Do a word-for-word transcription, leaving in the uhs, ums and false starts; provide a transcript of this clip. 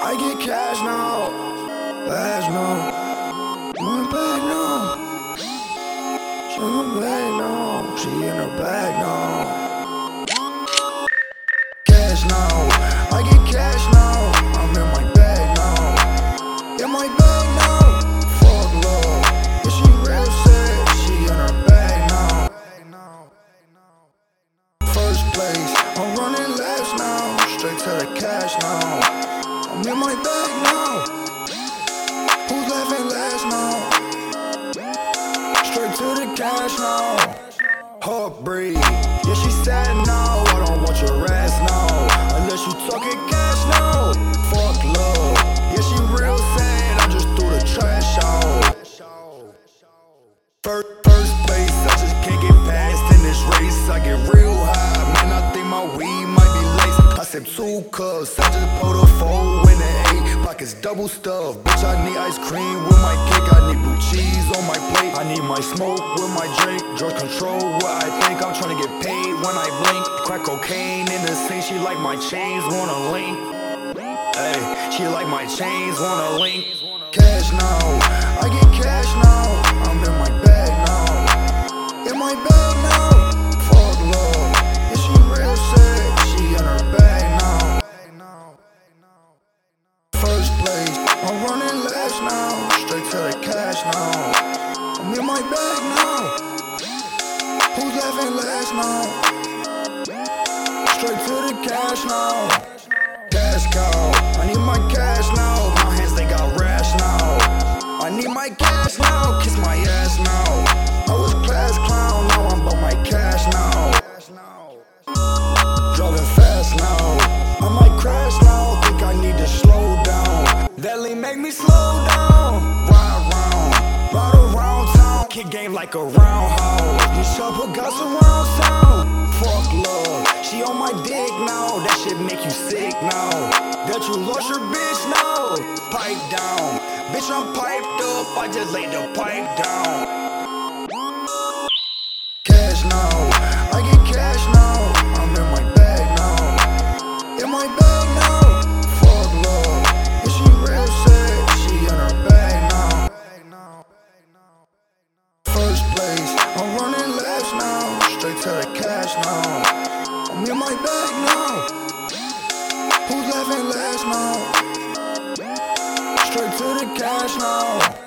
I get cash now, cash now. Going back now, she in her bag now, she in her bag now. Cash now, I get cash now, I'm in my bag now, in my bag now. Fuck love, yeah she real sad, she in her bag now. First place, I'm running laps now, straight to the cash now. I'm in my bag now. Who's laughing last now? Straight to the cash now. Heartbreak, yeah she sad now. I don't want your ass now, unless you talking cash now. Fuck love, yeah she real sad. I just threw the trash out. First, first place, I just can't get past in this race. I get real high, man. I think my weed might be laced. I sip two cups, I just pulled a four. It's double stuff, bitch. I need ice cream with my cake. I need blue cheese on my plate. I need my smoke with my drink. Drug control, what I think. I'm trying to get paid when I blink. Crack cocaine in the sink. She like my chains, wanna link. Hey, she like my chains, wanna link. Cash now, I get cash now. I'm in my bag now, in my bag now. Fuck love, yeah she real sick. She in her bag now. First place, I'm running laps now, straight to the cash now. I'm in my bag now. Who's laughing last now? Straight to the cash now. Cash cow, I need my cash now. My hands they got rash now. I need my cash now, kiss my ass now. I was class clown, now I'm about my cash now. Driving fast now, I might crash now. Think I need to slow down. That lean make me slow down. Ride round, ride around town. Kick game like a roundhouse. You shop her got around town. Fuck love, she on my dick now. That shit make you sick now. That you lost your bitch now. Pipe down, bitch I'm piped up. I just laid the pipe down. Cash now, I get cash now. I'm in my bag now, in my bag now. To the cash now, I'm in my bag now. Who's laughing last now? Straight to the cash now.